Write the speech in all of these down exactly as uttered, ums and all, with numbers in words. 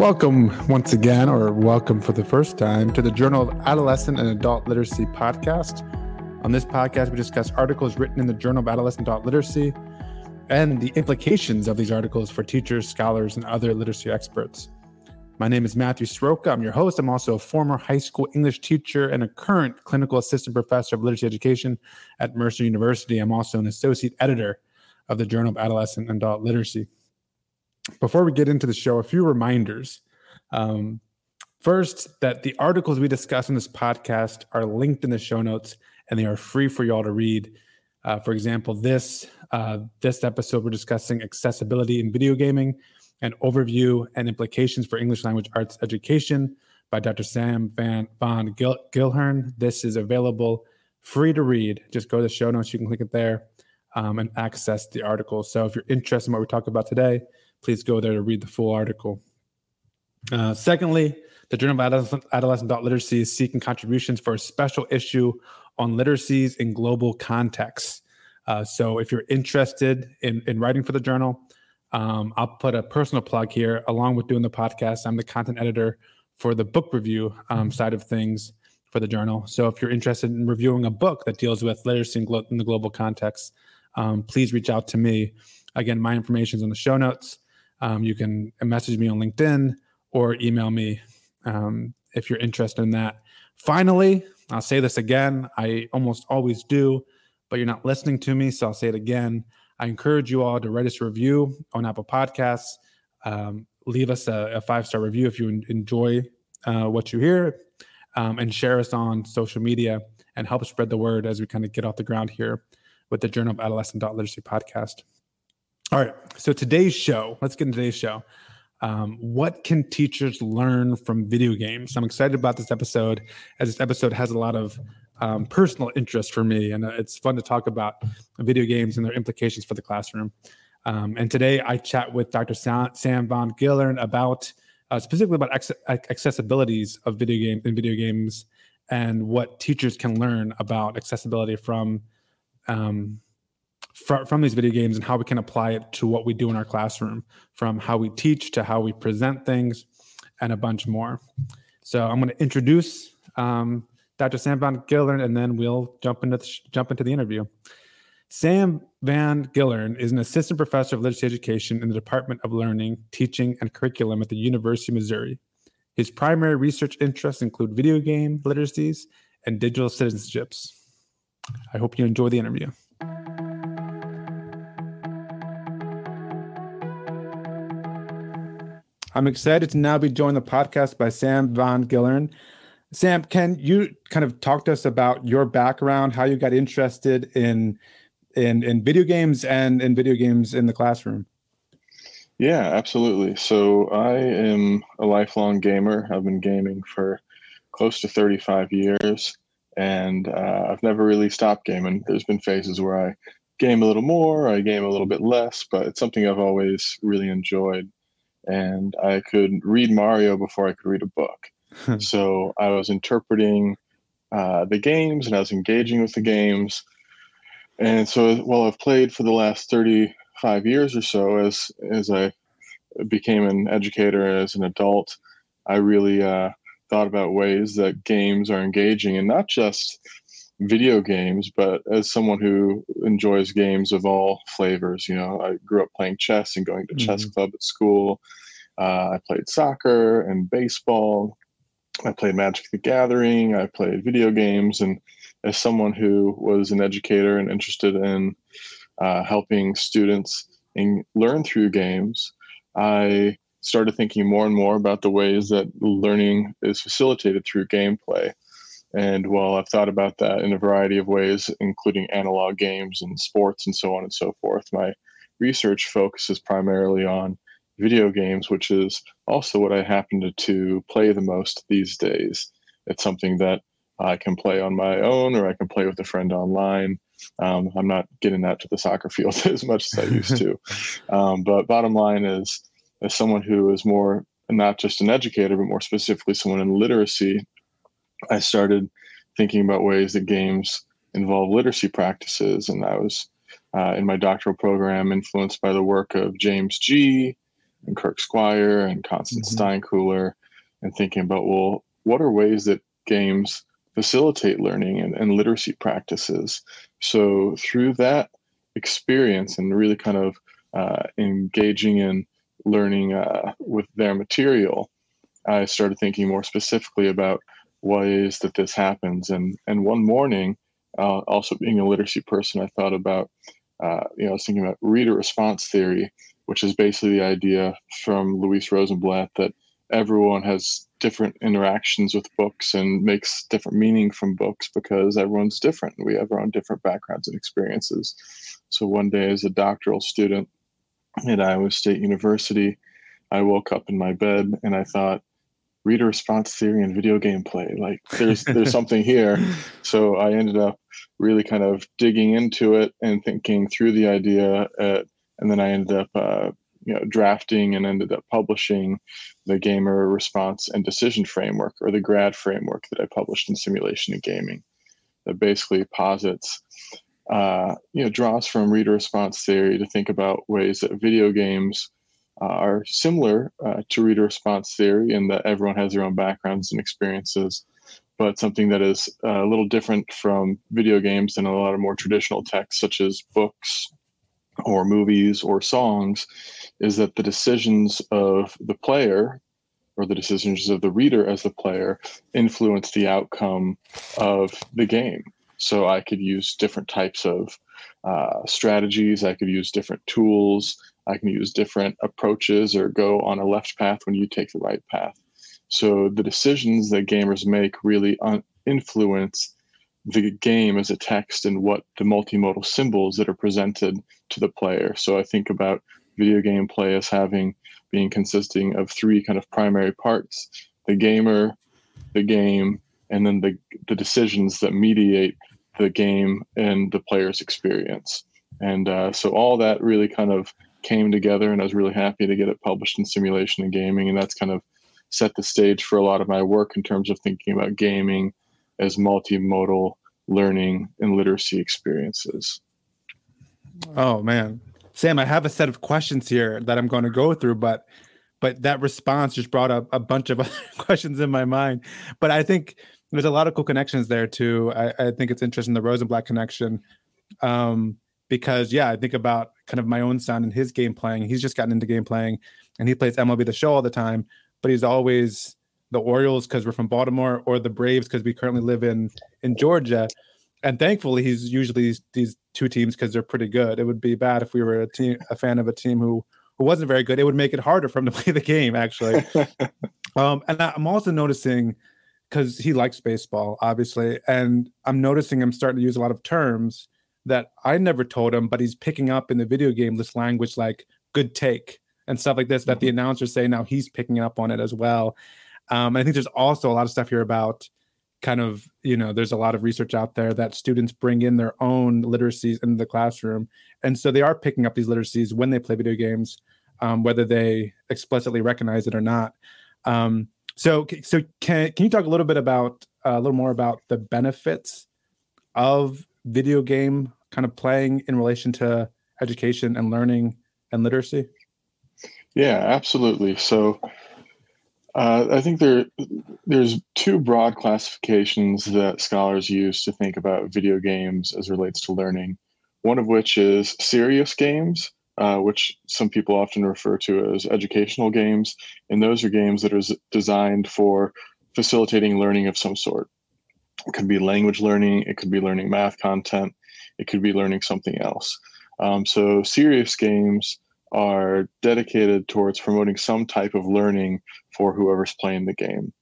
Welcome once again, or welcome for the first time, to the Journal of Adolescent and Adult Literacy podcast. On this podcast, we discuss articles written in the Journal of Adolescent and Adult Literacy and the implications of these articles for teachers, scholars, and other literacy experts. My name is Matthew Sroka. I'm your host. I'm also a former high school English teacher and a current clinical assistant professor of literacy education at Mercer University. I'm also an associate editor of the Journal of Adolescent and Adult Literacy. Before we get into the show, a few reminders. Um, first, that the articles we discuss in this podcast are linked in the show notes, and they are free for y'all to read. Uh, for example, this, uh, this episode, we're discussing accessibility in video gaming, an overview and implications for English language arts education by Doctor Sam van, von Gil- Gillern. This is available free to read. Just go to the show notes. You can click it there um, and access the article. So if you're interested in what we talk about today, please go there to read the full article. Uh, secondly, the Journal of Adolescent, Adolescent Adult Literacy is seeking contributions for a special issue on literacies in global contexts. Uh, so if you're interested in, in writing for the journal, Um, I'll put a personal plug here. Along with doing the podcast, I'm the content editor for the book review um, side of things for the journal. So if you're interested in reviewing a book that deals with literacy in, glo- in the global context, um, please reach out to me. Again, my information is in the show notes. Um, you can message me on LinkedIn or email me um, if you're interested in that. Finally, I'll say this again. I almost always do, but you're not listening to me, so I'll say it again. I encourage you all to write us a review on Apple Podcasts. Um, leave us a, a five-star review if you en- enjoy uh, what you hear, um, and share us on social media and help spread the word as we kind of get off the ground here with the Journal of Adolescent Adult Literacy podcast. All right, so today's show, let's get into today's show. Um, what can teachers learn from video games? I'm excited about this episode, as this episode has a lot of Um, personal interest for me, and it's fun to talk about video games and their implications for the classroom. Um, and today I chat with Doctor Sam, Sam von Gillern about uh, specifically about ex- accessibilities of video games in video games and what teachers can learn about accessibility from um, fr- from these video games and how we can apply it to what we do in our classroom, from how we teach to how we present things and a bunch more. So I'm going to introduce um, Doctor Sam von Gillern, and then we'll jump into the sh- jump into the interview. Sam von Gillern is an assistant professor of literacy education in the Department of Learning, Teaching, and Curriculum at the University of Missouri. His primary research interests include video game literacies and digital citizenships. I hope you enjoy the interview. I'm excited to now be joined on the podcast by Sam von Gillern. Sam, can you kind of talk to us about your background, how you got interested in in in video games and in video games in the classroom? Yeah, absolutely. So I am a lifelong gamer. I've been gaming for close to thirty-five years, and uh, I've never really stopped gaming. There's been phases where I game a little more, I game a little bit less, but it's something I've always really enjoyed. And I could read Mario before I could read a book. So I was interpreting uh, the games, and I was engaging with the games. And so while well, I've played for the last thirty-five years or so, as as I became an educator as an adult, I really uh, thought about ways that games are engaging, and not just video games, but as someone who enjoys games of all flavors. You know, I grew up playing chess and going to mm-hmm. chess club at school. Uh, I played soccer and baseball. I played Magic the Gathering, I played video games, and as someone who was an educator and interested in uh, helping students in, learn through games, I started thinking more and more about the ways that learning is facilitated through gameplay. And while I've thought about that in a variety of ways, including analog games and sports and so on and so forth, my research focuses primarily on video games, which is also what I happen to play the most these days. It's something that I can play on my own, or I can play with a friend online. Um, I'm not getting that to the soccer field as much as I used to. Um, but bottom line is, as someone who is more, not just an educator, but more specifically someone in literacy, I started thinking about ways that games involve literacy practices. And I was uh, in my doctoral program influenced by the work of James Gee, and Kirk Squire and Constance mm-hmm. Steinkühler, and thinking about, well, what are ways that games facilitate learning and, and literacy practices? So through that experience and really kind of uh, engaging in learning uh, with their material, I started thinking more specifically about ways that this happens. And and one morning, uh, also being a literacy person, I thought about, uh, you know, I was thinking about reader response theory, which is basically the idea from Louise Rosenblatt that everyone has different interactions with books and makes different meaning from books because everyone's different. We have our own different backgrounds and experiences. So one day as a doctoral student at Iowa State University, I woke up in my bed and I thought, reader response theory and video gameplay, like there's there's something here. So I ended up really kind of digging into it and thinking through the idea. Uh, and then I ended up uh, you know, drafting and ended up publishing the Gamer Response and Decision Framework, or the GRAD framework, that I published in Simulation and Gaming, that basically posits, uh, you know, draws from reader response theory to think about ways that video games uh, are similar uh, to reader response theory, in that everyone has their own backgrounds and experiences, but something that is a little different from video games than a lot of more traditional texts, such as books or movies or songs, is that the decisions of the player, or the decisions of the reader as the player, influence the outcome of the game. So I could use different types of uh, strategies. I could use different tools. I can use different approaches, or go on a left path when you take the right path. So the decisions that gamers make really un- influence the game as a text, and what the multimodal symbols that are presented to the player. So I think about video game play as having, being consisting of three kind of primary parts: the gamer, the game, and then the, the decisions that mediate the game and the player's experience. And uh, so all that really kind of came together, and I was really happy to get it published in Simulation and Gaming. And that's kind of set the stage for a lot of my work in terms of thinking about gaming as multimodal learning and literacy experiences. Oh man, Sam, I have a set of questions here that I'm going to go through, but but that response just brought up a bunch of other questions in my mind. But I think there's a lot of cool connections there too. I, I think it's interesting, the Rosenblatt connection, um, because yeah, I think about kind of my own son and his game playing. He's just gotten into game playing, and he plays M L B The Show all the time, but he's always the Orioles because we're from Baltimore, or the Braves because we currently live in in Georgia. And thankfully, he's usually these, these two teams because they're pretty good. It would be bad if we were a team, a fan of a team who, who wasn't very good. It would make it harder for him to play the game, actually. um, and I'm also noticing, because he likes baseball, obviously, and I'm noticing him starting to use a lot of terms that I never told him, but he's picking up in the video game this language like good take and stuff like this that mm-hmm. the announcers say now he's picking up on it as well. Um, and I think there's also a lot of stuff here about kind of, you know, there's a lot of research out there that students bring in their own literacies into the classroom. And so they are picking up these literacies when they play video games, um, whether they explicitly recognize it or not. Um, so so can can you talk a little bit about, uh, a little more about the benefits of video game kind of playing in relation to education and learning and literacy? Yeah, absolutely. So Uh, I think there there's two broad classifications that scholars use to think about video games as relates to learning. One of which is serious games, uh, which some people often refer to as educational games. And those are games that are designed for facilitating learning of some sort. It could be language learning. It could be learning math content. It could be learning something else. Um, so serious games are dedicated towards promoting some type of learning for whoever's playing the game.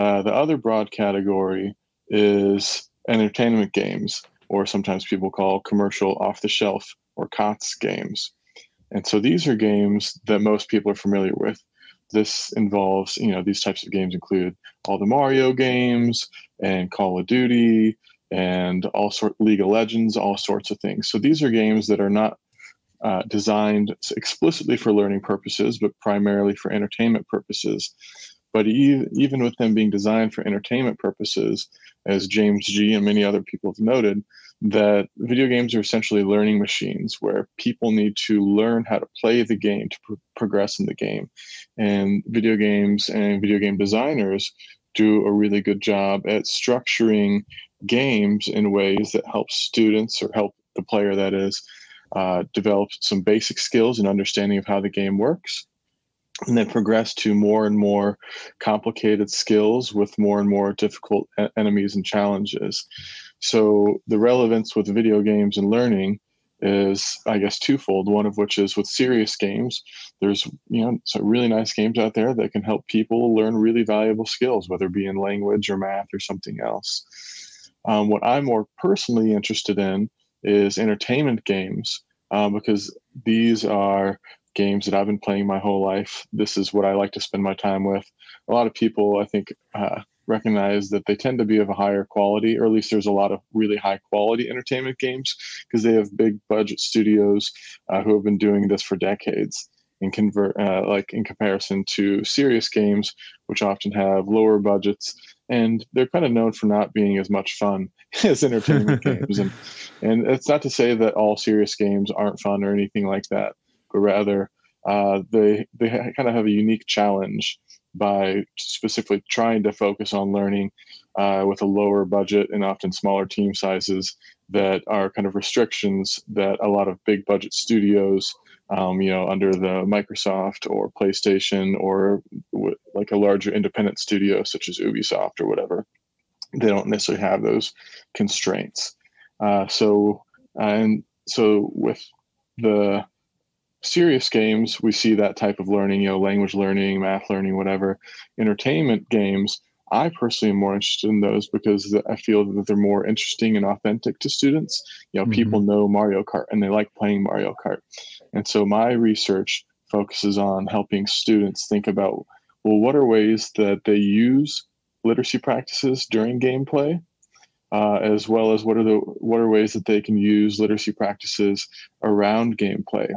Uh, the other broad category is entertainment games, or sometimes people call commercial off-the-shelf or C O T S games. And so these are games that most people are familiar with. This involves, you know, these types of games include all the Mario games and Call of Duty and all sort League of Legends, all sorts of things. So these are games that are not Uh, designed explicitly for learning purposes, but primarily for entertainment purposes. But even, even with them being designed for entertainment purposes, as James Gee and many other people have noted, that video games are essentially learning machines where people need to learn how to play the game to pro- progress in the game. And video games and video game designers do a really good job at structuring games in ways that help students, or help the player that is, uh, develop some basic skills and understanding of how the game works, and then progress to more and more complicated skills with more and more difficult enemies and challenges. So the relevance with video games and learning is, I guess, twofold, one of which is with serious games. There's, you know, some really nice games out there that can help people learn really valuable skills, whether it be in language or math or something else. Um, what I'm more personally interested in is entertainment games, uh, because these are games that I've been playing my whole life. This is what I like to spend my time with. A lot of people, I think, uh, recognize that they tend to be of a higher quality, or at least there's a lot of really high quality entertainment games, because they have big budget studios uh, who have been doing this for decades, in convert, uh, like in comparison to serious games, which often have lower budgets, and they're kind of known for not being as much fun as entertainment games. And, and it's not to say that all serious games aren't fun or anything like that, but rather uh, they, they kind of have a unique challenge by specifically trying to focus on learning uh, with a lower budget and often smaller team sizes that are kind of restrictions that a lot of big budget studios, um, you know, under the Microsoft or PlayStation or w- like a larger independent studio such as Ubisoft or whatever, they don't necessarily have those constraints. Uh, so, and so with the serious games, we see that type of learning, you know, language learning, math learning, whatever. Entertainment games, I personally am more interested in those because I feel that they're more interesting and authentic to students. You know, mm-hmm. people know Mario Kart and they like playing Mario Kart. And so my research focuses on helping students think about, well, what are ways that they use literacy practices during gameplay? Uh, as well as what are the what are ways that they can use literacy practices around gameplay?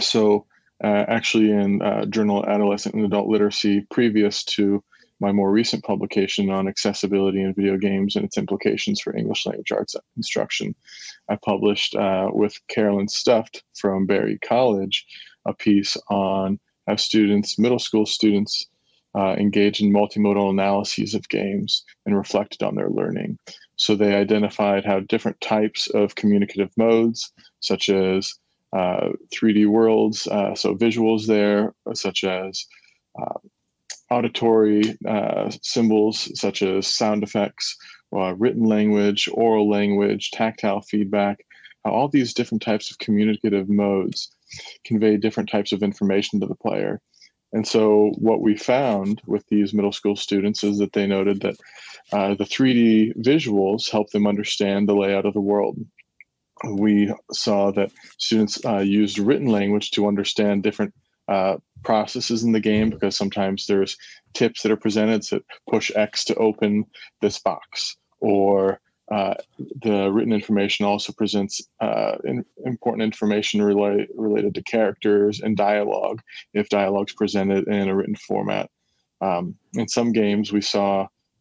So uh, actually in uh, Journal of Adolescent and Adult Literacy, previous to my more recent publication on accessibility in video games and its implications for English language arts instruction, I published uh, with Carolyn Stuft from Berry College a piece on how students, middle school students, uh, engage in multimodal analyses of games and reflected on their learning. So they identified how different types of communicative modes, such as Uh, three D worlds, uh, so visuals there, such as uh, auditory uh, symbols, such as sound effects, uh, written language, oral language, tactile feedback. All these different types of communicative modes convey different types of information to the player. And so what we found with these middle school students is that they noted that uh, the three D visuals help them understand the layout of the world. We saw that students uh, used written language to understand different uh, processes in the game, because sometimes there's tips that are presented, so push X to open this box, or uh, the written information also presents uh, in, important information rela- related to characters and dialogue, if dialogue's presented in a written format. Um, in some games we saw,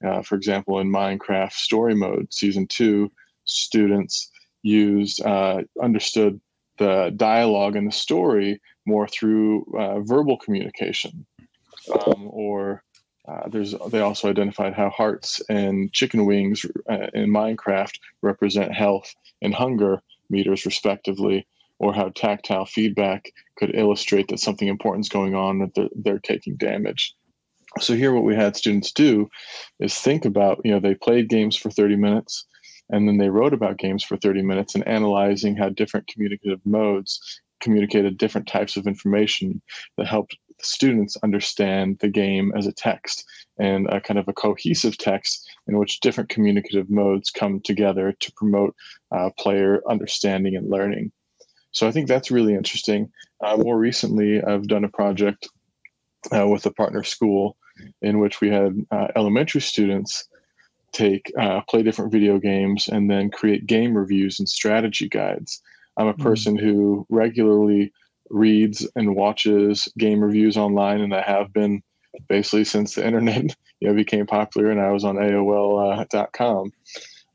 uh, for example, in Minecraft Story Mode, Season two, students used uh, understood the dialogue and the story more through uh, verbal communication, um, or uh, there's they also identified how hearts and chicken wings uh, in Minecraft represent health and hunger meters respectively, or how tactile feedback could illustrate that something important is going on, that they're, they're taking damage. So here what we had students do is think about, you know, they played games for thirty minutes, and then they wrote about games for thirty minutes, and analyzing how different communicative modes communicated different types of information that helped students understand the game as a text, and a kind of a cohesive text in which different communicative modes come together to promote uh, player understanding and learning. So I think that's really interesting. Uh, more recently, I've done a project uh, with a partner school in which we had uh, elementary students take uh, play different video games and then create game reviews and strategy guides. I'm a person mm-hmm. who regularly reads and watches game reviews online, and I have been basically since the internet, you know, became popular and I was on A O L dot com.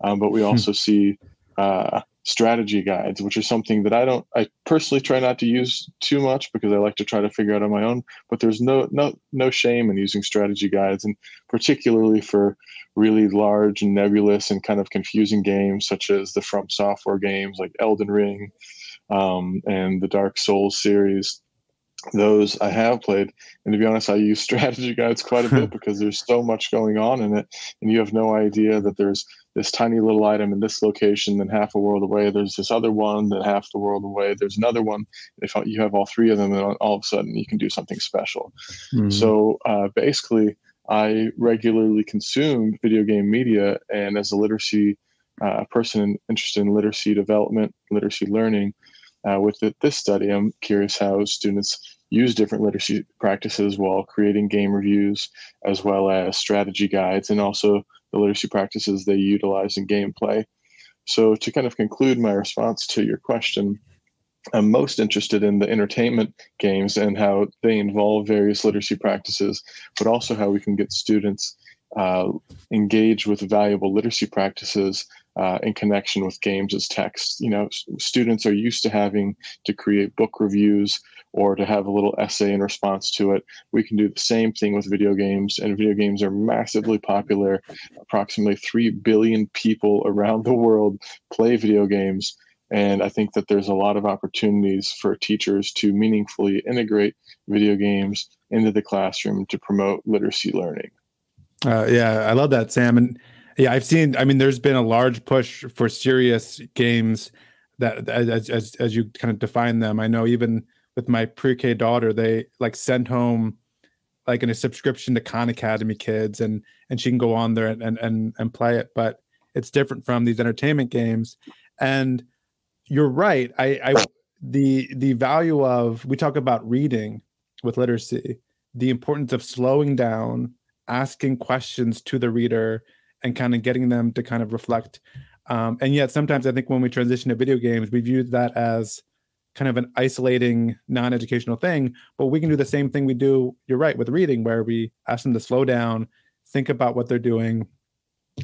Uh, um, but we also hmm. see uh, strategy guides, which is something that I don't, I personally try not to use too much because I like to try to figure out on my own, but there's no, no, no shame in using strategy guides, and particularly for really large and nebulous and kind of confusing games, such as the From Software games like Elden Ring um, and the Dark Souls series. Those I have played, and to be honest, I use strategy guides quite a bit because there's so much going on in it, and you have no idea that there's this tiny little item in this location, then half a world away there's this other one, then half the world away there's another one. If you have all three of them, then all of a sudden you can do something special. Mm-hmm. So uh, basically, I regularly consume video game media, and as a literacy uh, person interested in literacy development, literacy learning, Uh, with the, this study, I'm curious how students use different literacy practices while creating game reviews, as well as strategy guides, and also the literacy practices they utilize in gameplay. So to kind of conclude my response to your question, I'm most interested in the entertainment games and how they involve various literacy practices, but also how we can get students uh, engaged with valuable literacy practices Uh, in connection with games as text. You know, s- students are used to having to create book reviews or to have a little essay in response to it. We can do the same thing with video games, and video games are massively popular. Approximately three billion people around the world play video games, and I think that there's a lot of opportunities for teachers to meaningfully integrate video games into the classroom to promote literacy learning. Uh, yeah, I love that, Sam. And yeah, I've seen, I mean, there's been a large push for serious games that, as as as you kind of define them. I know even with my pre-K daughter, they like sent home like in a subscription to Khan Academy Kids, and and she can go on there and, and, and, and play it, but it's different from these entertainment games. And you're right. I, I the the value of, we talk about reading with literacy, the importance of slowing down, asking questions to the reader, and kind of getting them to kind of reflect. Um, and yet sometimes I think when we transition to video games, we view that as kind of an isolating, non-educational thing, but we can do the same thing we do, you're right, with reading, where we ask them to slow down, think about what they're doing,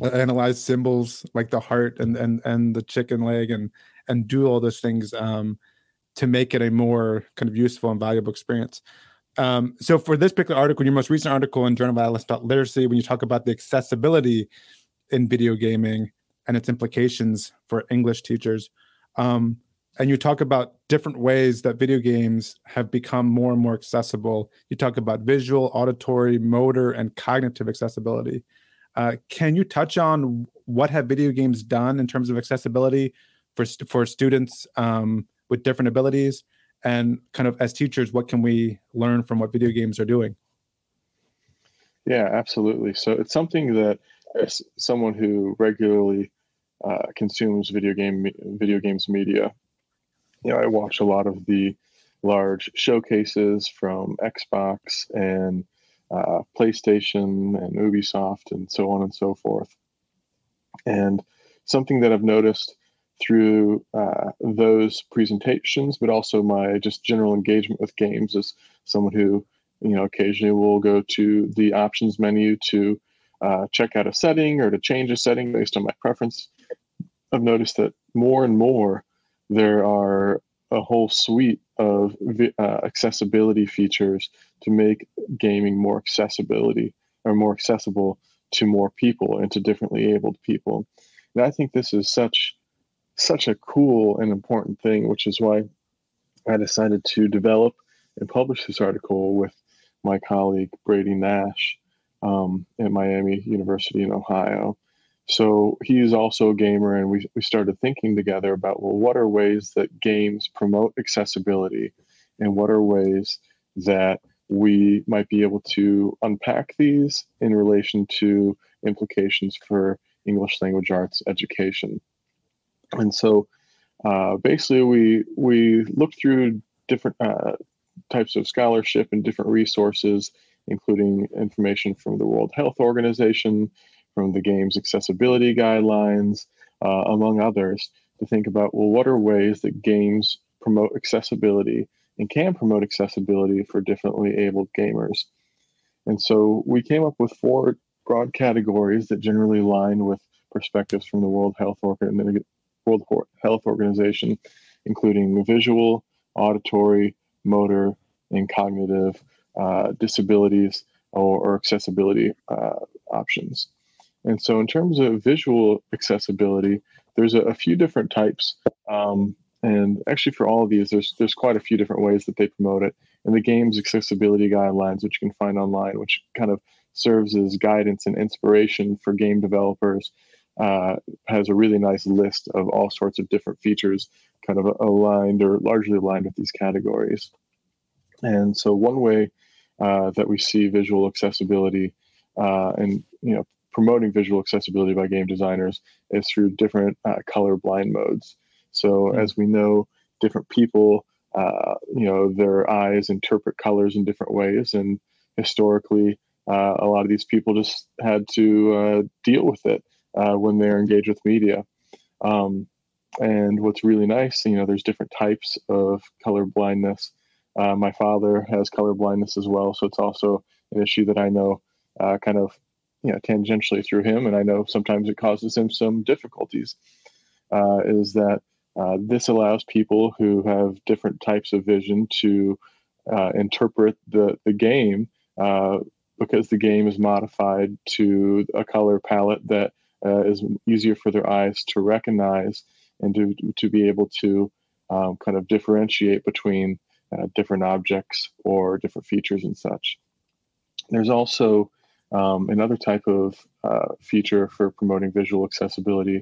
analyze symbols like the heart and and and the chicken leg, and and do all those things um, to make it a more kind of useful and valuable experience. Um, so for this particular article, your most recent article in Journal of Adolescent Literacy, when you talk about the accessibility in video gaming and its implications for English teachers, um, and you talk about different ways that video games have become more and more accessible. You talk about visual, auditory, motor, and cognitive accessibility. Uh, can you touch on what have video games done in terms of accessibility for, for students um, with different abilities? And kind of as teachers, what can we learn from what video games are doing? Yeah, absolutely. So it's something that, as someone who regularly uh, consumes video game video games media, you know, I watch a lot of the large showcases from Xbox and uh, PlayStation and Ubisoft and so on and so forth. And something that I've noticed through uh, those presentations, but also my just general engagement with games as someone who, you know, occasionally will go to the options menu to uh, check out a setting or to change a setting based on my preference. I've noticed that more and more there are a whole suite of uh, accessibility features to make gaming more accessibility or more accessible to more people and to differently abled people. And I think this is such such a cool and important thing, which is why I decided to develop and publish this article with my colleague Brady Nash um, at Miami University in Ohio. So he's also a gamer, and we, we started thinking together about, well, what are ways that games promote accessibility, and what are ways that we might be able to unpack these in relation to implications for English language arts education. And so uh, basically we we looked through different uh, types of scholarship and different resources, including information from the World Health Organization, from the Games Accessibility Guidelines, uh, among others, to think about, well, what are ways that games promote accessibility and can promote accessibility for differently abled gamers? And so we came up with four broad categories that generally align with perspectives from the World Health Organ- World Health Organization, including visual, auditory, motor, and cognitive uh, disabilities or, or accessibility uh, options. And so in terms of visual accessibility, there's a, a few different types. Um, and actually for all of these, there's there's quite a few different ways that they promote it. And the Games Accessibility Guidelines, which you can find online, which kind of serves as guidance and inspiration for game developers, uh, has a really nice list of all sorts of different features kind of aligned or largely aligned with these categories. And so one way uh, that we see visual accessibility uh, and, you know, promoting visual accessibility by game designers is through different uh, color blind modes. So mm-hmm. as we know, different people, uh, you know, their eyes interpret colors in different ways. And historically, uh, a lot of these people just had to uh, deal with it uh, when they're engaged with media. Um, and what's really nice, you know, there's different types of color blindness. Uh, my father has color blindness as well. So it's also an issue that I know uh, kind of, you know, tangentially through him, and I know sometimes it causes him some difficulties, uh, is that uh, this allows people who have different types of vision to uh, interpret the, the game uh, because the game is modified to a color palette that uh, is easier for their eyes to recognize and to, to be able to um, kind of differentiate between uh, different objects or different features and such. There's also Um, another type of uh, feature for promoting visual accessibility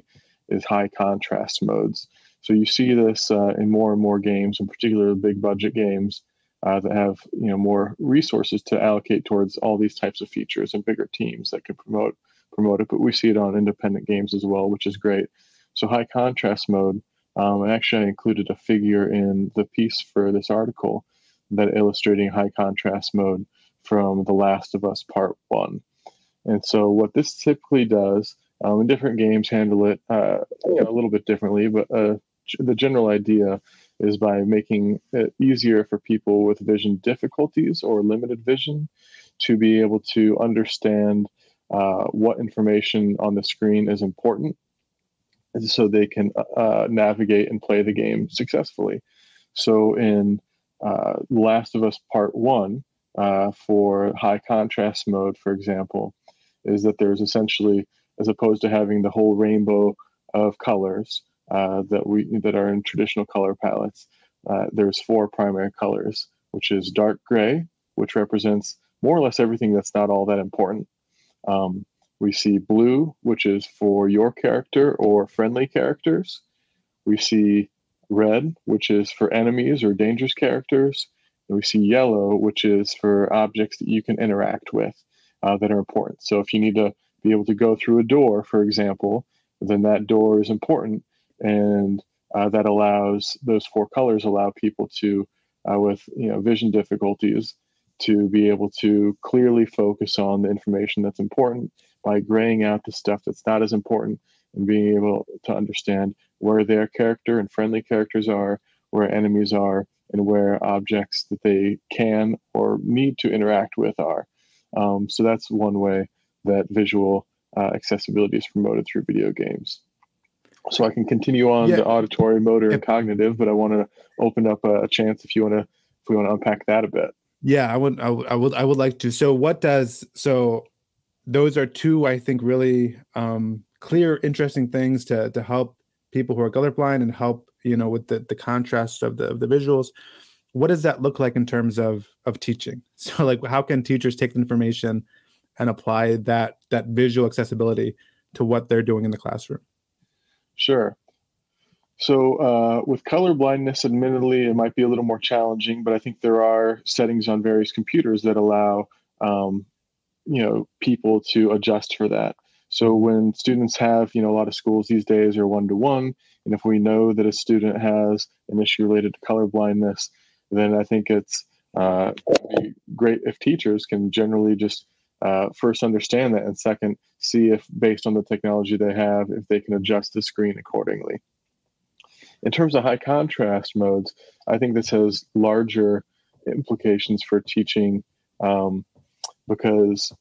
is high contrast modes. So you see this uh, in more and more games, in particular big budget games uh, that have, you know, more resources to allocate towards all these types of features and bigger teams that can promote promote it. But we see it on independent games as well, which is great. So high contrast mode, um, and actually I included a figure in the piece for this article that illustrating high contrast mode from The Last of Us Part One. And so what this typically does, um, and different games handle it uh, you know, a little bit differently, but uh, the general idea is by making it easier for people with vision difficulties or limited vision to be able to understand uh, what information on the screen is important so they can uh, navigate and play the game successfully. So in uh, Last of Us Part One, Uh, for high contrast mode, for example, is that there's essentially, as opposed to having the whole rainbow of colors uh, that we that are in traditional color palettes, uh, there's four primary colors, which is dark gray, which represents more or less everything that's not all that important. Um, we see blue, which is for your character or friendly characters. We see red, which is for enemies or dangerous characters. We see yellow, which is for objects that you can interact with uh, that are important. So if you need to be able to go through a door, for example, then that door is important. And uh, that allows, those four colors allow people to, uh, with you know vision difficulties, to be able to clearly focus on the information that's important by graying out the stuff that's not as important and being able to understand where their character and friendly characters are, where enemies are, and where objects that they can or need to interact with are. Um, so that's one way that visual uh, accessibility is promoted through video games. So I can continue on yeah. the auditory, motor, and cognitive, but I want to open up a, a chance if you want to, if we want to unpack that a bit. Yeah, I would, I would, I would, I would like to. So what does, so those are two, I think, really um, clear, interesting things to to help people who are colorblind and help, you know, with the, the contrast of the of the visuals. What does that look like in terms of of teaching? So like, how can teachers take the information and apply that that visual accessibility to what they're doing in the classroom? Sure. So uh, with color blindness, admittedly, it might be a little more challenging, but I think there are settings on various computers that allow, um, you know, people to adjust for that. So when students have, you know, a lot of schools these days are one-to-one, and if we know that a student has an issue related to color blindness, then I think it's uh, be great if teachers can generally just uh, first understand that, and second, see if based on the technology they have, if they can adjust the screen accordingly. In terms of high contrast modes, I think this has larger implications for teaching um, because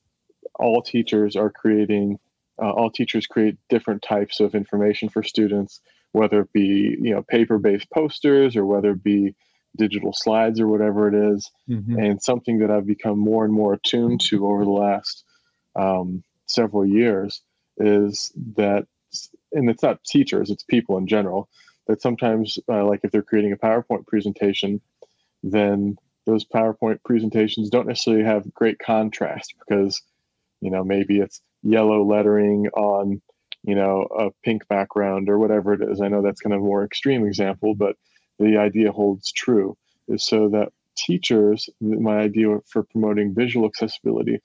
all teachers are creating, uh, all teachers create different types of information for students, whether it be, you know, paper-based posters or whether it be digital slides or whatever it is. Mm-hmm. And something that I've become more and more attuned to over the last um, several years is that, and it's not teachers, it's people in general, that sometimes uh, like if they're creating a PowerPoint presentation, then those PowerPoint presentations don't necessarily have great contrast because, you know, maybe it's yellow lettering on, you know, a pink background or whatever it is. I know that's kind of a more extreme example, but the idea holds true, is so that teachers, my idea for promoting visual accessibility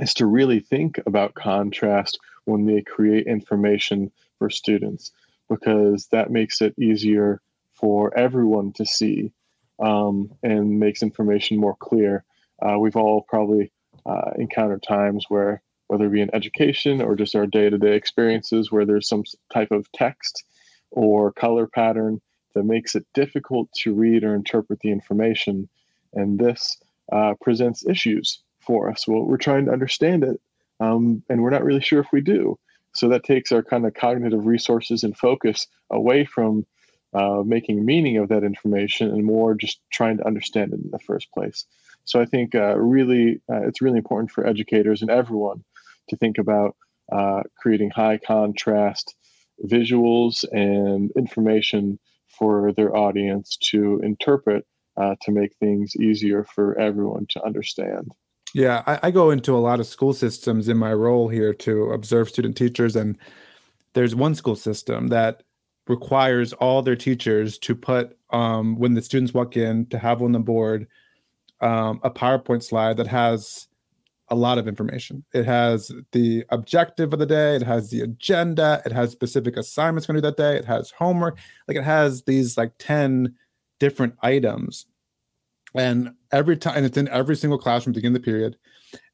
is to really think about contrast when they create information for students, because that makes it easier for everyone to see um, and makes information more clear. Uh, we've all probably uh, encountered times where, whether it be in education or just our day-to-day experiences, where there's some type of text or color pattern that makes it difficult to read or interpret the information. And this uh, presents issues for us. Well, we're trying to understand it, um, and we're not really sure if we do. So that takes our kind of cognitive resources and focus away from uh, making meaning of that information and more just trying to understand it in the first place. So I think uh, really, uh, it's really important for educators and everyone to think about uh, creating high contrast visuals and information for their audience to interpret, uh, to make things easier for everyone to understand. Yeah, I, I go into a lot of school systems in my role here to observe student teachers, and there's one school system that requires all their teachers to put, um, when the students walk in, to have on the board um, a PowerPoint slide that has a lot of information. It has the objective of the day, it has the agenda, it has specific assignments going to do that day, it has homework, like it has these like ten different items. And every time, and it's in every single classroom to begin the period.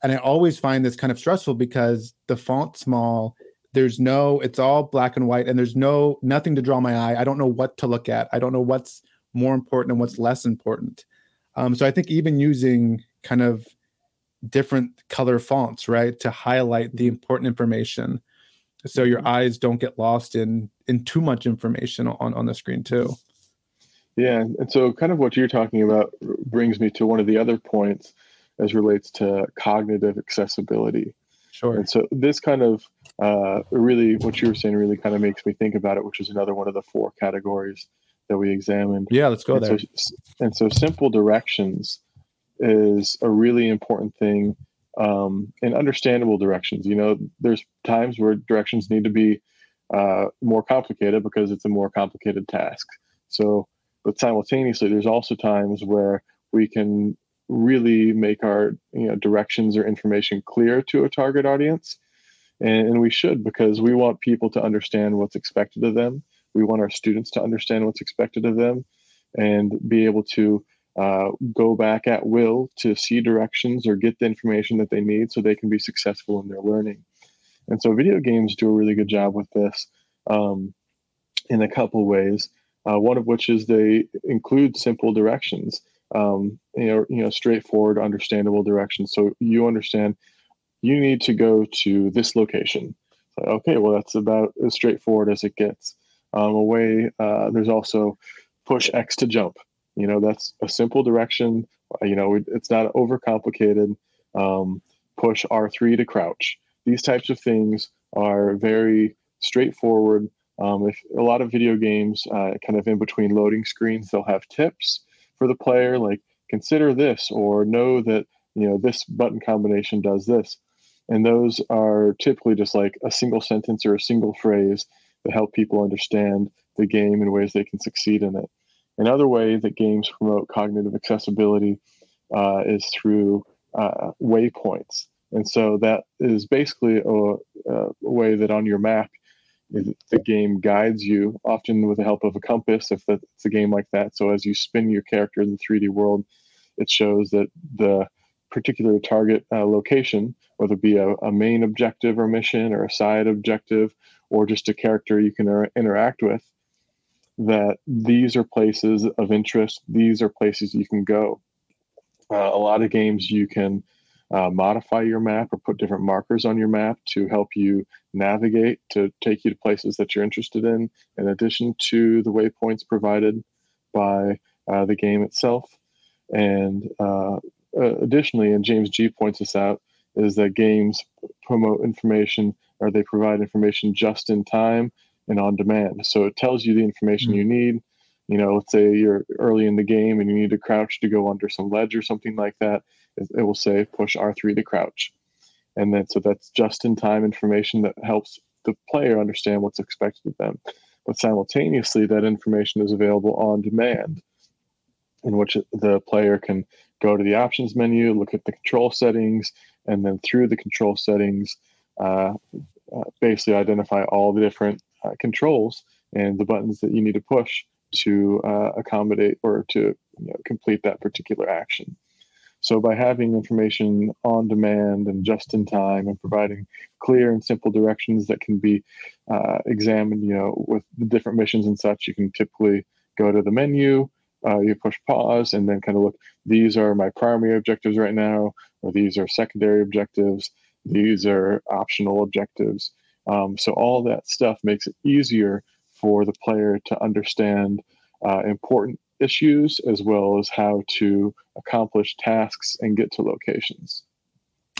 And I always find this kind of stressful because the font's small, there's no, it's all black and white, and there's no, nothing to draw my eye. I don't know what to look at. I don't know what's more important and what's less important. Um, so I think even using kind of different color fonts, right, to highlight the important information, so your eyes don't get lost in in too much information on, on the screen too. Yeah, and so kind of what you're talking about brings me to one of the other points as relates to cognitive accessibility. Sure. And so this kind of uh, really, what you were saying really kind of makes me think about it, which is another one of the four categories that we examined. Yeah, let's go and there. So, and so simple directions is a really important thing, um, and understandable directions. You know, there's times where directions need to be uh, more complicated because it's a more complicated task. So, but simultaneously, there's also times where we can really make our, you know, directions or information clear to a target audience. And, and we should, because we want people to understand what's expected of them. We want our students to understand what's expected of them and be able to Uh, go back at will to see directions or get the information that they need so they can be successful in their learning. And so video games do a really good job with this um, in a couple ways, uh, one of which is they include simple directions, um, you know, you know, straightforward, understandable directions. So you understand you need to go to this location. So, okay, well, that's about as straightforward as it gets. Um, a way, uh, there's also push X to jump. You know, that's a simple direction. You know, it's not overcomplicated. Um, push R three to crouch. These types of things are very straightforward. Um, if a lot of video games, uh, kind of in between loading screens, they'll have tips for the player, like consider this, or know that, you know, this button combination does this. And those are typically just like a single sentence or a single phrase that help people understand the game in ways they can succeed in it. Another way that games promote cognitive accessibility uh, is through uh, waypoints. And so that is basically a, a way that on your map, the game guides you, often with the help of a compass, if it's a game like that. So as you spin your character in the three D world, it shows that the particular target uh, location, whether it be a, a main objective or mission or a side objective or just a character you can er- interact with, that these are places of interest. These are places you can go. Uh, a lot of games you can uh, modify your map or put different markers on your map to help you navigate, to take you to places that you're interested in, in addition to the waypoints provided by uh, the game itself. And uh, additionally, and James Gee points this out, is that games promote information, or they provide information just in time and on demand. So it tells you the information mm-hmm. you need. You know, let's say you're early in the game and you need to crouch to go under some ledge or something like that. It will say push R three to crouch. And then, so that's just in time information that helps the player understand what's expected of them. But simultaneously, that information is available on demand, in which the player can go to the options menu, look at the control settings, and then through the control settings, uh, uh, basically identify all the different uh, controls and the buttons that you need to push to uh, accommodate or to you know, complete that particular action. So by having information on demand and just in time, and providing clear and simple directions that can be uh, examined, you know, with the different missions and such, you can typically go to the menu, uh, you push pause, and then kind of look, these are my primary objectives right now, or these are secondary objectives, these are optional objectives. Um, so all that stuff makes it easier for the player to understand uh, important issues, as well as how to accomplish tasks and get to locations.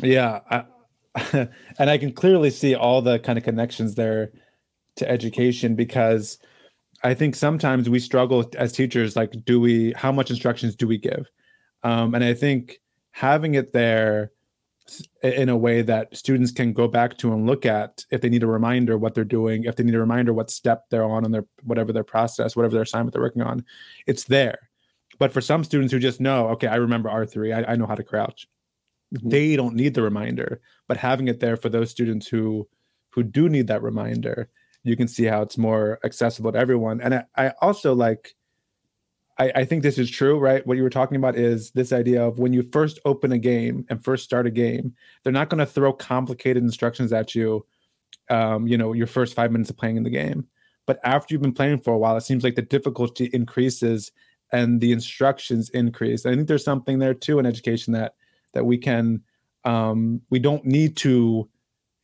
Yeah. I, and I can clearly see all the kind of connections there to education, because I think sometimes we struggle as teachers, like, do we, how much instructions do we give? Um, and I think having it there in a way that students can go back to and look at, if they need a reminder what they're doing, if they need a reminder what step they're on in their, whatever their process, whatever their assignment they're working on, it's there. But for some students who just know, okay, I remember R three, I, I know how to crouch. Mm-hmm. They don't need the reminder, but having it there for those students who, who do need that reminder, you can see how it's more accessible to everyone. And I, I also like, I, I think this is true, right? What you were talking about is this idea of when you first open a game and first start a game, they're not going to throw complicated instructions at you, um, you know, your first five minutes of playing in the game. But after you've been playing for a while, it seems like the difficulty increases and the instructions increase. And I think there's something there too in education that that we can, um, we don't need to,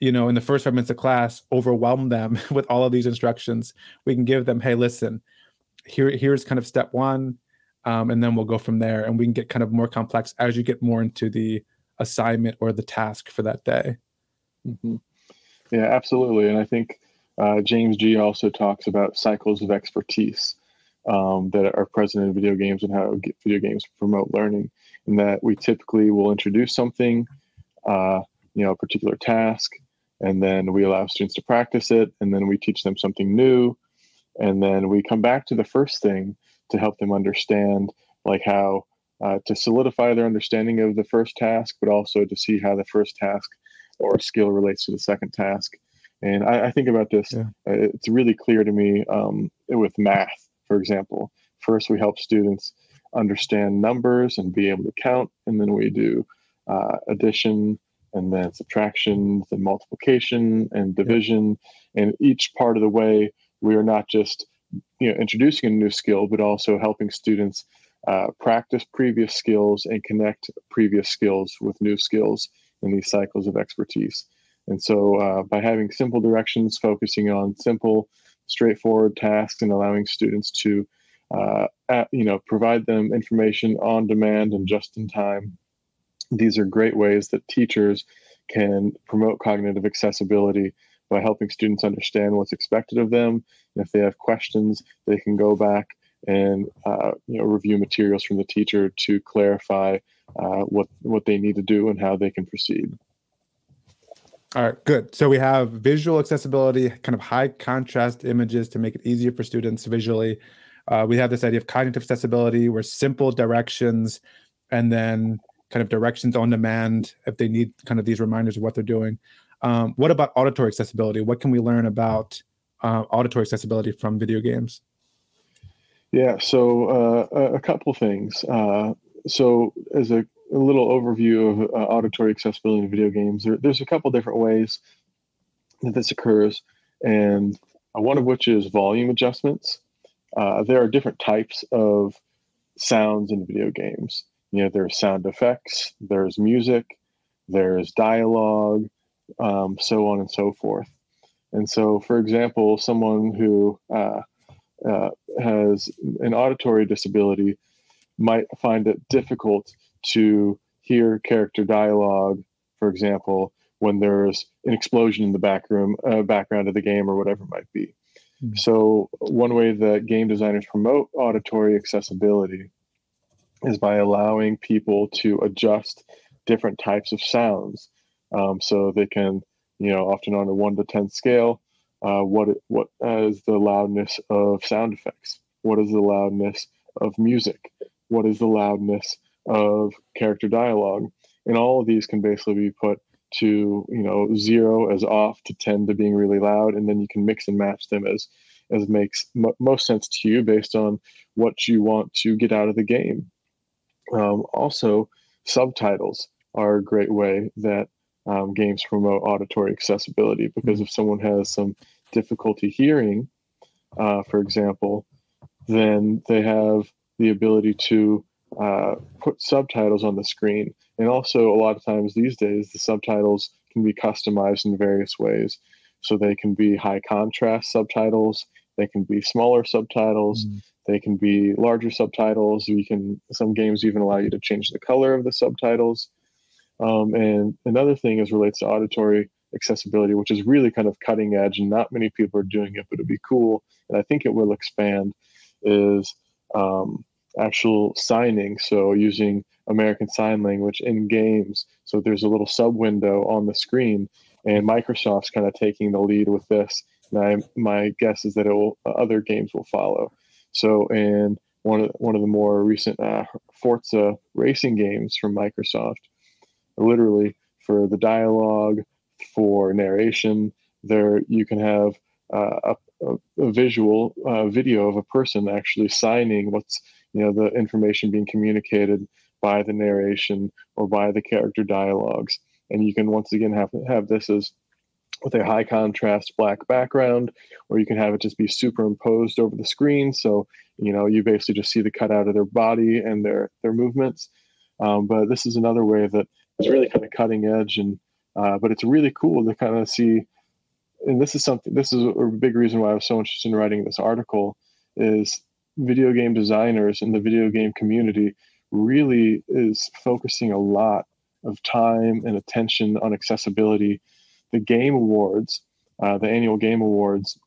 you know, in the first five minutes of class, overwhelm them with all of these instructions. We can give them, hey, listen, Here, here's kind of step one, um, and then we'll go from there, and we can get kind of more complex as you get more into the assignment or the task for that day. Mm-hmm. Yeah, absolutely. And I think uh, James Gee also talks about cycles of expertise um, that are present in video games and how video games promote learning, and that we typically will introduce something, uh, you know, a particular task, and then we allow students to practice it, and then we teach them something new. And then we come back to the first thing to help them understand, like how uh, to solidify their understanding of the first task, but also to see how the first task or skill relates to the second task. And I, I think about this, yeah. It's really clear to me um, with math, for example. First, we help students understand numbers and be able to count. And then we do uh, addition, and then subtraction, then multiplication and division. Yeah. And each part of the way, we are not just, you know, introducing a new skill, but also helping students uh, practice previous skills and connect previous skills with new skills in these cycles of expertise. And so uh, by having simple directions, focusing on simple, straightforward tasks, and allowing students to, uh, at, you know, provide them information on demand and just in time, these are great ways that teachers can promote cognitive accessibility by helping students understand what's expected of them. And if they have questions, they can go back and uh, you know, review materials from the teacher to clarify uh, what, what they need to do and how they can proceed. All right, good. So we have visual accessibility, kind of high contrast images to make it easier for students visually. Uh, we have this idea of cognitive accessibility, where simple directions, and then kind of directions on demand if they need kind of these reminders of what they're doing. Um, what about auditory accessibility? What can we learn about uh, auditory accessibility from video games? Yeah, so uh, a couple things. Uh, so as a, a little overview of uh, auditory accessibility in video games, there, there's a couple different ways that this occurs, and one of which is volume adjustments. Uh, there are different types of sounds in video games. You know, there's sound effects, there's music, there's dialogue, um, so on and so forth. And so, for example, someone who uh, uh, has an auditory disability might find it difficult to hear character dialogue, for example, when there's an explosion in the back room, uh, background of the game or whatever it might be. Mm-hmm. So one way that game designers promote auditory accessibility is by allowing people to adjust different types of sounds. Um, so they can, you know, often on a one to ten scale, uh, what what is the loudness of sound effects? What is the loudness of music? What is the loudness of character dialogue? And all of these can basically be put to, you know, zero as off to ten to being really loud. And then you can mix and match them as, as makes m- most sense to you based on what you want to get out of the game. Um, also, subtitles are a great way that um, games promote auditory accessibility, because if someone has some difficulty hearing, uh, for example, then they have the ability to uh, put subtitles on the screen. And also, a lot of times these days, the subtitles can be customized in various ways. So they can be high contrast subtitles, they can be smaller subtitles, mm. they can be larger subtitles. You can, some games even allow you to change the color of the subtitles. Um, and another thing is relates to auditory accessibility, which is really kind of cutting edge and not many people are doing it, but it'd be cool. And I think it will expand, is um, actual signing. So using American Sign Language in games. So there's a little sub window on the screen, and Microsoft's kind of taking the lead with this. And I, my guess is that it will, other games will follow. So, and one of one of the more recent uh, Forza racing games from Microsoft, literally for the dialogue, for narration, there you can have uh, a, a visual uh, video of a person actually signing what's, you know, the information being communicated by the narration or by the character dialogues. And you can once again have have this as with a high contrast black background, or you can have it just be superimposed over the screen. So, you know, you basically just see the cutout of their body and their, their movements. Um, but this is another way that is really kind of cutting edge. And, uh, but it's really cool to kind of see, and this is something, this is a big reason why I was so interested in writing this article, is video game designers and the video game community really is focusing a lot of time and attention on accessibility. The Game Awards, uh, the annual Game Awards,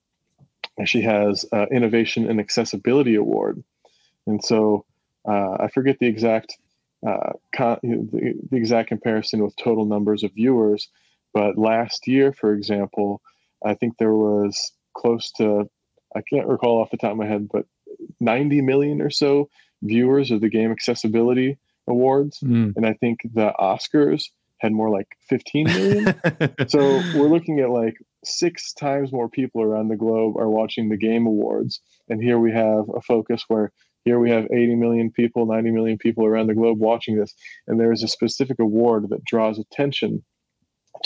actually has uh, Innovation and Accessibility Award. And so uh, I forget the exact uh, con- the, the exact comparison with total numbers of viewers, but last year, for example, I think there was close to, I can't recall off the top of my head, but ninety million or so viewers of the Game Accessibility Awards. Mm. And I think the Oscars had more like fifteen million. So we're looking at like six times more people around the globe are watching the Game Awards. And here we have a focus where here we have eighty million people, ninety million people around the globe watching this. And there is a specific award that draws attention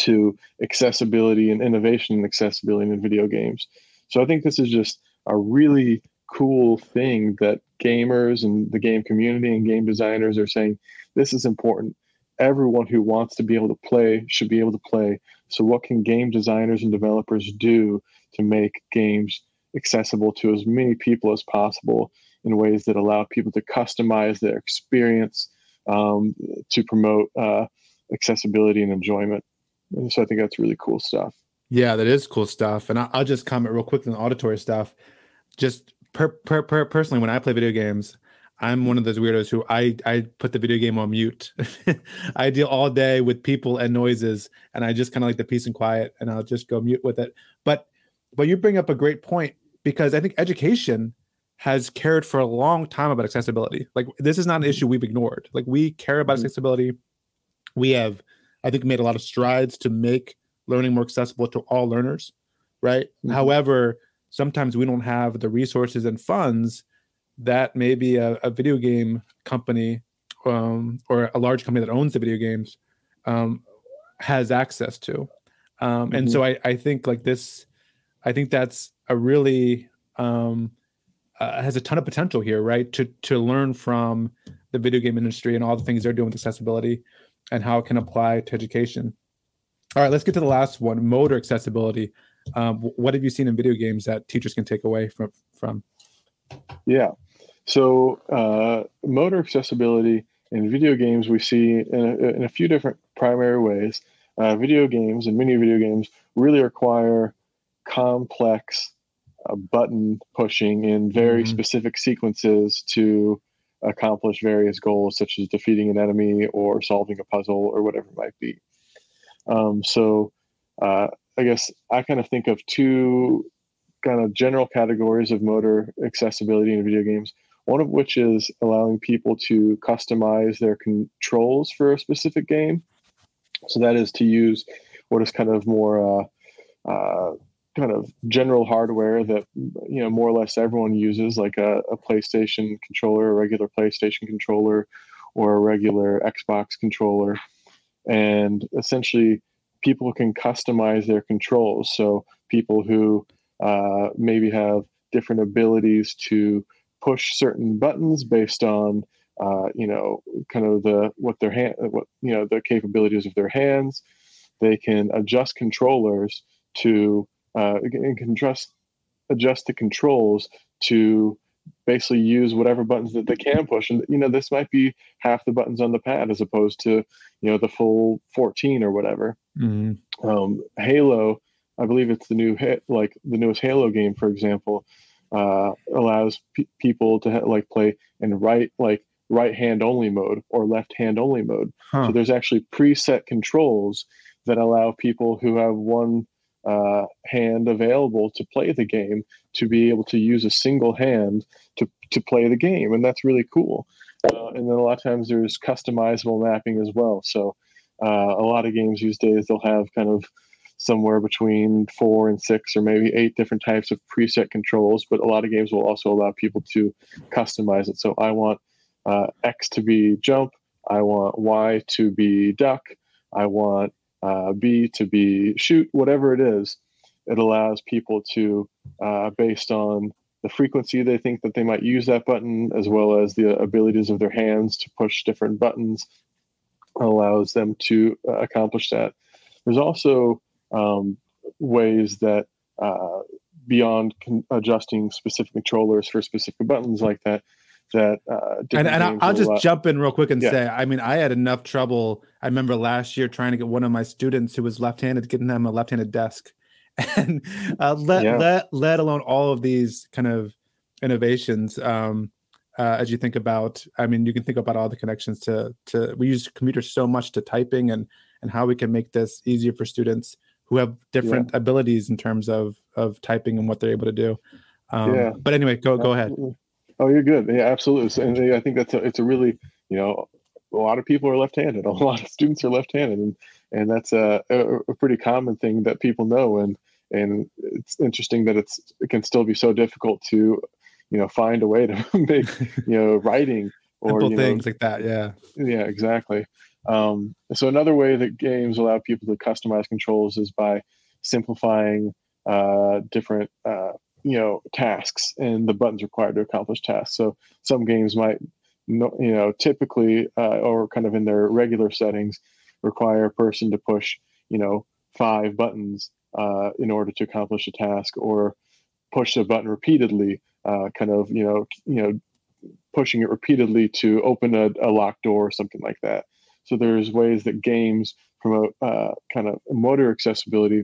to accessibility and innovation and accessibility in video games. So I think this is just a really cool thing that gamers and the game community and game designers are saying, this is important. Everyone who wants to be able to play should be able to play. So what can game designers and developers do to make games accessible to as many people as possible in ways that allow people to customize their experience um, to promote uh, accessibility and enjoyment? And so I think that's really cool stuff. Yeah, that is cool stuff. And I'll just comment real quick on the auditory stuff. Just per, per, per personally, when I play video games, I'm one of those weirdos who I, I put the video game on mute. I deal all day with people and noises, and I just kind of like the peace and quiet, and I'll just go mute with it. But but you bring up a great point, because I think education has cared for a long time about accessibility. Like, this is not an issue we've ignored. Like, we care about mm-hmm. accessibility. We have, I think, made a lot of strides to make learning more accessible to all learners, right? Mm-hmm. However, sometimes we don't have the resources and funds that maybe a, a video game company um, or a large company that owns the video games um, has access to. Um, mm-hmm. And so I, I think like this, I think that's a really, um, uh, has a ton of potential here, right? To to learn from the video game industry and all the things they're doing with accessibility. and how it can apply to education. All right, let's get to the last one, motor accessibility. Um, what have you seen in video games that teachers can take away from? from? Yeah, so uh, motor accessibility in video games we see in a, in a few different primary ways. Uh, video games and many video games really require complex uh, button pushing in very mm-hmm. specific sequences to accomplish various goals, such as defeating an enemy or solving a puzzle or whatever it might be. Um, so uh, I guess I kind of think of two kind of general categories of motor accessibility in video games, one of which is allowing people to customize their controls for a specific game. So that is to use what is kind of more uh, uh, kind of general hardware that, you know, more or less everyone uses, like a, a PlayStation controller, a regular PlayStation controller, or a regular Xbox controller. And essentially, people can customize their controls. So people who uh, maybe have different abilities to push certain buttons based on Uh, you know, kind of the what their hand, what you know, the capabilities of their hands. They can adjust controllers to uh, can adjust adjust the controls to basically use whatever buttons that they can push. And you know, this might be half the buttons on the pad as opposed to you know the full fourteen or whatever. Mm-hmm. Um, Halo, I believe it's the new hit, like the newest Halo game, for example, uh, allows p- people to ha- like play and write like. right hand only mode or left hand only mode. Huh. So there's actually preset controls that allow people who have one uh, hand available to play the game to be able to use a single hand to, to play the game. And that's really cool. Uh, and then a lot of times there's customizable mapping as well. So uh, a lot of games these days, they'll have kind of somewhere between four and six or maybe eight different types of preset controls, but a lot of games will also allow people to customize it. So I want Uh, X to be jump. I want Y to be duck. I want uh, B to be shoot. Whatever it is, it allows people to, uh, based on the frequency they think that they might use that button, as well as the abilities of their hands to push different buttons, allows them to uh, accomplish that. There's also um, ways that uh, beyond con- adjusting specific controllers for specific buttons like that. That uh, and, and I'll, I'll just lot. jump in real quick and yeah. say, I mean, I had enough trouble. I remember last year trying to get one of my students who was left-handed, getting them a left-handed desk, and uh, let yeah. let let alone all of these kind of innovations. Um, uh, as you think about, I mean, you can think about all the connections to to we use computers so much to typing and and how we can make this easier for students who have different yeah. abilities in terms of of typing and what they're able to do. Um, yeah. But anyway, go go ahead. Oh, you're good. Yeah, absolutely. And I think that's a, it's a really, you know, a lot of people are left-handed. A lot of students are left-handed, and, and that's a, a, a pretty common thing that people know. And and it's interesting that it's it can still be so difficult to, you know, find a way to make, you know, writing or you know, things like that. Yeah. Yeah, exactly. Um, so another way that games allow people to customize controls is by simplifying uh, different. Uh, you know, tasks and the buttons required to accomplish tasks. So some games might, you know, typically uh, or kind of in their regular settings require a person to push, you know, five buttons uh, in order to accomplish a task, or push a button repeatedly, uh, kind of, you know, you know, pushing it repeatedly to open a, a locked door or something like that. So there's ways that games promote uh, kind of motor accessibility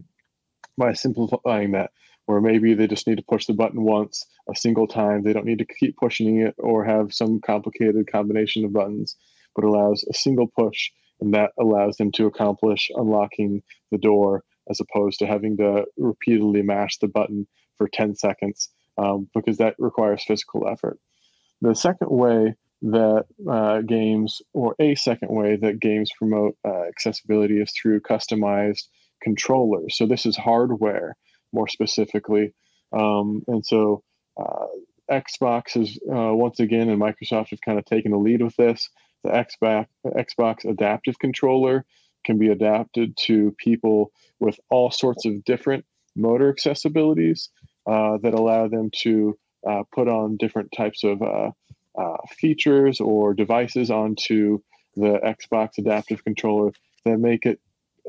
by simplifying that. Or maybe they just need to push the button once, a single time. They don't need to keep pushing it or have some complicated combination of buttons, but allows a single push, and that allows them to accomplish unlocking the door as opposed to having to repeatedly mash the button for ten seconds, um, because that requires physical effort. The second way that uh, games, or a second way that games promote uh, accessibility is through customized controllers. So this is hardware, more specifically. Um, and so uh, Xbox is, uh, once again, and Microsoft have kind of taken the lead with this. The Xbox, the Xbox Adaptive Controller can be adapted to people with all sorts of different motor accessibilities uh, that allow them to uh, put on different types of uh, uh, features or devices onto the Xbox Adaptive Controller that make it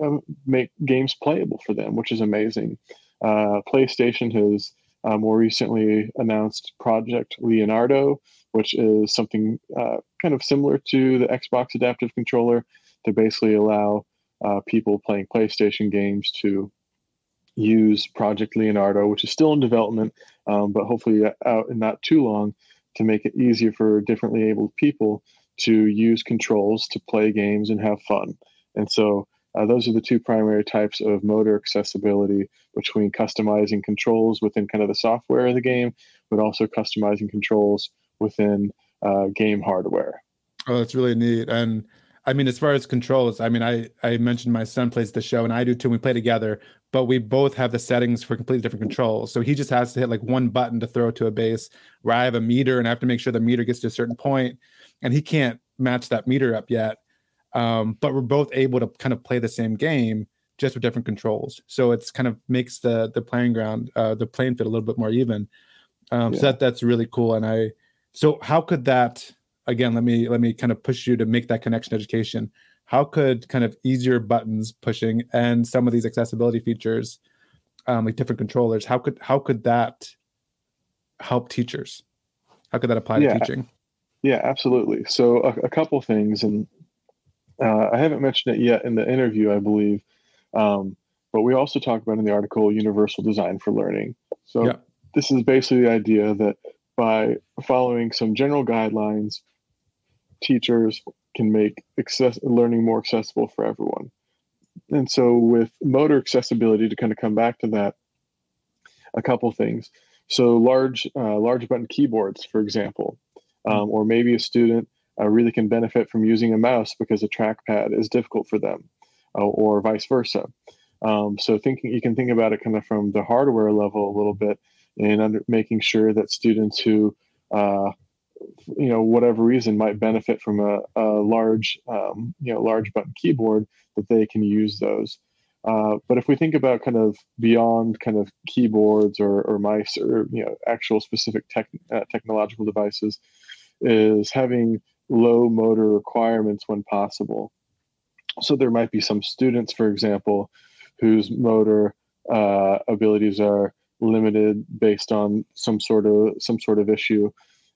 um, make games playable for them, which is amazing. Uh, PlayStation has uh, more recently announced Project Leonardo, which is something uh, kind of similar to the Xbox Adaptive Controller to basically allow uh, people playing PlayStation games to use Project Leonardo, which is still in development, um, but hopefully out in not too long, to make it easier for differently abled people to use controls to play games and have fun. And so uh, those are the two primary types of motor accessibility, between customizing controls within kind of the software of the game, but also customizing controls within uh, game hardware. Oh, that's really neat. And I mean, as far as controls, I mean, I, I mentioned my son plays The Show, and I do too. We play together, but we both have the settings for completely different controls. So he just has to hit like one button to throw to a base, where I have a meter, and I have to make sure the meter gets to a certain point, and he can't match that meter up yet. Um, but we're both able to kind of play the same game, just with different controls. So it's kind of makes the the playing ground, uh, the playing field a little bit more even. Um, yeah. So that that's really cool. And I, so how could that? Again, let me let me kind of push you to make that connection to education. How could kind of easier buttons pushing and some of these accessibility features, um, like different controllers, how could how could that help teachers? How could that apply yeah. to teaching? Yeah, absolutely. So a, a couple things, and uh, I haven't mentioned it yet in the interview, I believe, um, but we also talk about in the article universal design for learning. So yeah. this is basically the idea that by following some general guidelines, teachers can make access- learning more accessible for everyone. And so with motor accessibility, to kind of come back to that, a couple things. So large uh, large button keyboards, for example, um, or maybe a student uh, really can benefit from using a mouse because a trackpad is difficult for them, uh, or vice versa. Um, so thinking, you can think about it kind of from the hardware level a little bit, and under, making sure that students who, uh, you know, whatever reason might benefit from a, a large, um, you know, large button keyboard, that they can use those. Uh, but if we think about kind of beyond kind of keyboards or, or mice or, you know, actual specific tech, uh, technological devices, is having low motor requirements when possible. So there might be some students, for example, whose motor uh, abilities are limited based on some sort of some sort of issue,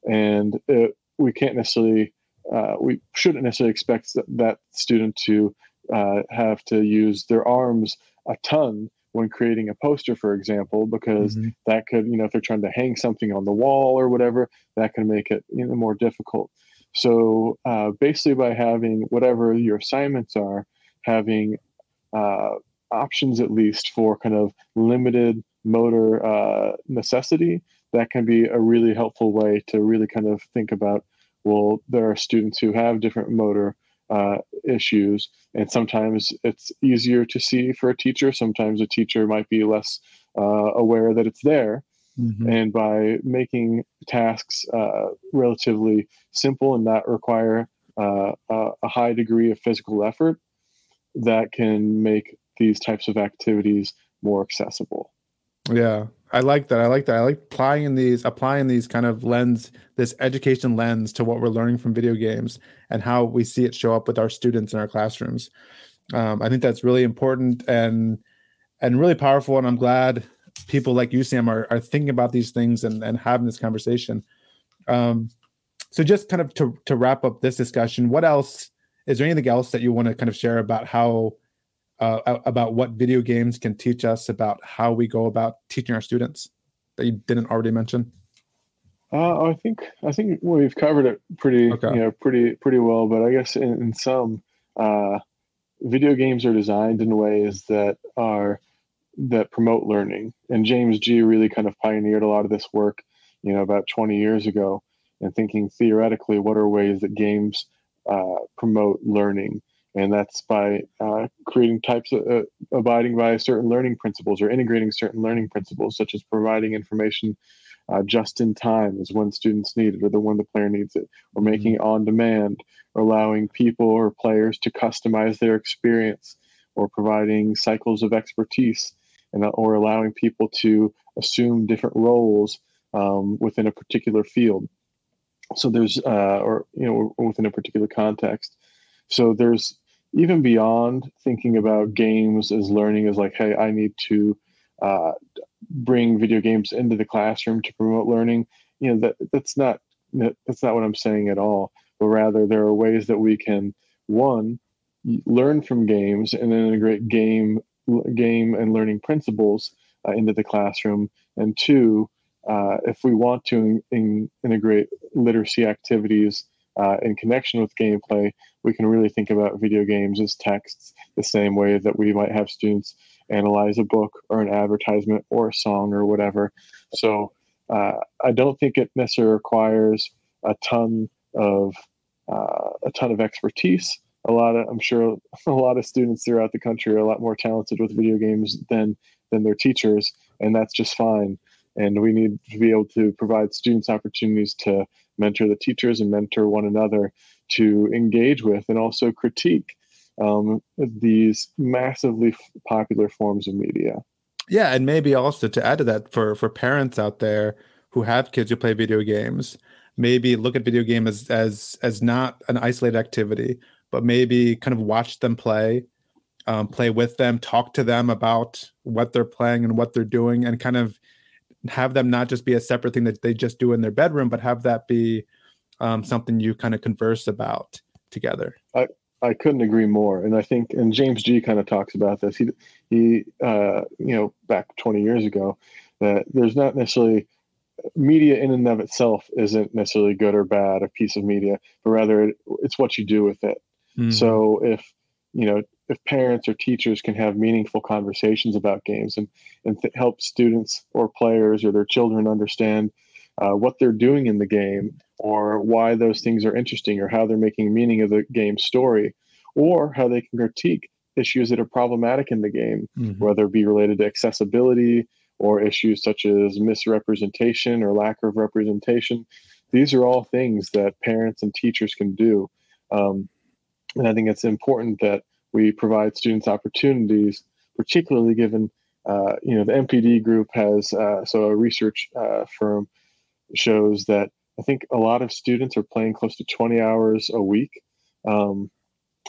and it, we can't necessarily uh, we shouldn't necessarily expect that, that student to uh, have to use their arms a ton when creating a poster, for example, because mm-hmm. that could, you know, if they're trying to hang something on the wall or whatever, that can make it, you know, more difficult. So uh, basically, by having whatever your assignments are, having uh, options at least for kind of limited motor uh, necessity, that can be a really helpful way to really kind of think about, well, there are students who have different motor uh, issues, and sometimes it's easier to see for a teacher. Sometimes a teacher might be less uh, aware that it's there. Mm-hmm. And by making tasks uh, relatively simple and not require uh, a high degree of physical effort, that can make these types of activities more accessible. Yeah, I like that. I like that. I like applying these, applying these kind of lens, this education lens to what we're learning from video games and how we see it show up with our students in our classrooms. Um, I think that's really important and and really powerful. And I'm glad people like you, Sam, are, are thinking about these things and, and having this conversation. Um, so just kind of to, to wrap up this discussion, what else, is there anything else that you want to kind of share about how Uh, about what video games can teach us about how we go about teaching our students that you didn't already mention? Uh, I think I think we've covered it pretty okay. you know, pretty pretty well. But I guess in, in some, uh, video games are designed in ways that are that promote learning. And James Gee really kind of pioneered a lot of this work, you know, about twenty years ago, and thinking theoretically, what are ways that games uh, promote learning? And that's by uh, creating types of uh, abiding by certain learning principles or integrating certain learning principles, such as providing information uh, just in time is when students need it or the when the player needs it, or making it on demand, or allowing people or players to customize their experience, or providing cycles of expertise, and or allowing people to assume different roles um, within a particular field. So there's uh, or, you know, within a particular context. So there's even beyond thinking about games as learning as like, hey, I need to uh, bring video games into the classroom to promote learning. You know, that that's not that's not what I'm saying at all. But rather, there are ways that we can, one, learn from games and then integrate game game and learning principles uh, into the classroom. And two, uh, if we want to in, in integrate literacy activities uh, in connection with gameplay, we can really think about video games as texts the same way that we might have students analyze a book or an advertisement or a song or whatever. So uh, I don't think it necessarily requires a ton of uh, a ton of expertise. A lot of, I'm sure a lot of students throughout the country are a lot more talented with video games than than their teachers, and that's just fine. And we need to be able to provide students opportunities to mentor the teachers and mentor one another to engage with and also critique um, these massively popular forms of media. Yeah, and maybe also to add to that, for, for parents out there who have kids who play video games, maybe look at video game as as as not an isolated activity, but maybe kind of watch them play, um, play with them, talk to them about what they're playing and what they're doing, and kind of have them not just be a separate thing that they just do in their bedroom, but have that be um, something you kind of converse about together. I, I couldn't agree more. And I think, and James Gee kind of talks about this, he, he uh, you know, back twenty years ago, that there's not necessarily media in and of itself isn't necessarily good or bad, a piece of media, but rather it, it's what you do with it. So if, you know, if parents or teachers can have meaningful conversations about games and, and th- help students or players or their children understand uh, what they're doing in the game or why those things are interesting or how they're making meaning of the game story or how they can critique issues that are problematic in the game, mm-hmm. whether it be related to accessibility or issues such as misrepresentation or lack of representation. These are all things that parents and teachers can do. Um, And I think it's important that we provide students opportunities, particularly given, uh, you know, the M P D group has, uh, so a research uh, firm shows that I think a lot of students are playing close to twenty hours a week um,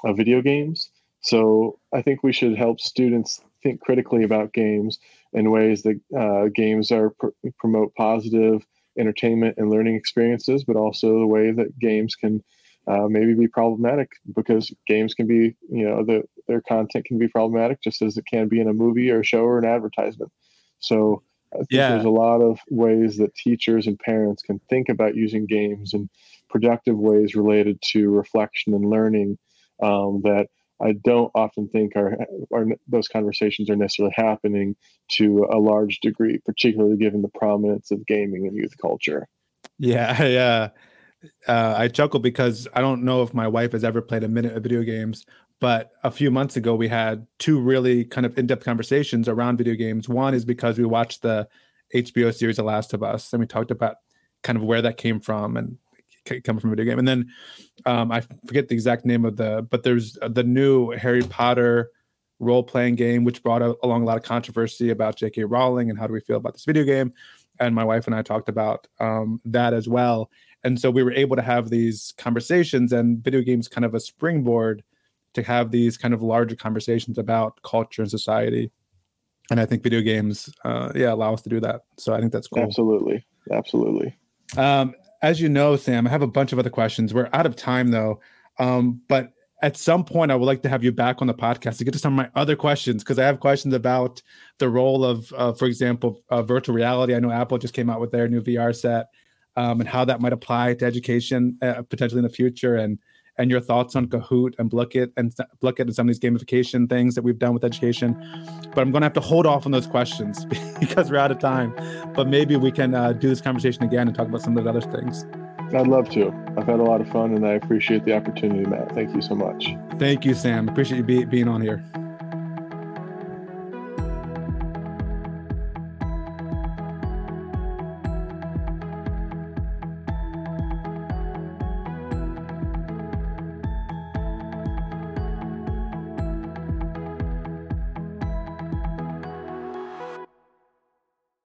of video games. So I think we should help students think critically about games in ways that uh, games are pr- promote positive entertainment and learning experiences, but also the way that games can Uh, maybe be problematic, because games can be, you know, the, their content can be problematic just as it can be in a movie or a show or an advertisement. So I think yeah. there's a lot of ways that teachers and parents can think about using games in productive ways related to reflection and learning um, that I don't often think are, are those conversations are necessarily happening to a large degree, particularly given the prominence of gaming in youth culture. Yeah, yeah. Uh, I chuckle because I don't know if my wife has ever played a minute of video games, but a few months ago we had two really kind of in-depth conversations around video games. One is because we watched the H B O series The Last of Us, and we talked about kind of where that came from and come from a video game. And then um, I forget the exact name of the, but there's the new Harry Potter role-playing game, which brought along a lot of controversy about J K Rowling and how do we feel about this video game. And my wife and I talked about um, that as well. And so we were able to have these conversations, and video games kind of a springboard to have these kind of larger conversations about culture and society. And I think video games, uh, yeah, allow us to do that. So I think that's cool. Absolutely. Absolutely. Um, as you know, Sam, I have a bunch of other questions. We're out of time, though. Um, but at some point, I would like to have you back on the podcast to get to some of my other questions, because I have questions about the role of, uh, for example, uh, virtual reality. I know Apple just came out with their new V R set. Um, and how that might apply to education uh, potentially in the future, and and your thoughts on Kahoot and Blooket and Blooket and some of these gamification things that we've done with education. But I'm going to have to hold off on those questions because we're out of time. But maybe we can uh, do this conversation again and talk about some of those other things. I'd love to. I've had a lot of fun, and I appreciate the opportunity, Matt. Thank you so much. Thank you, Sam. Appreciate you be, being on here.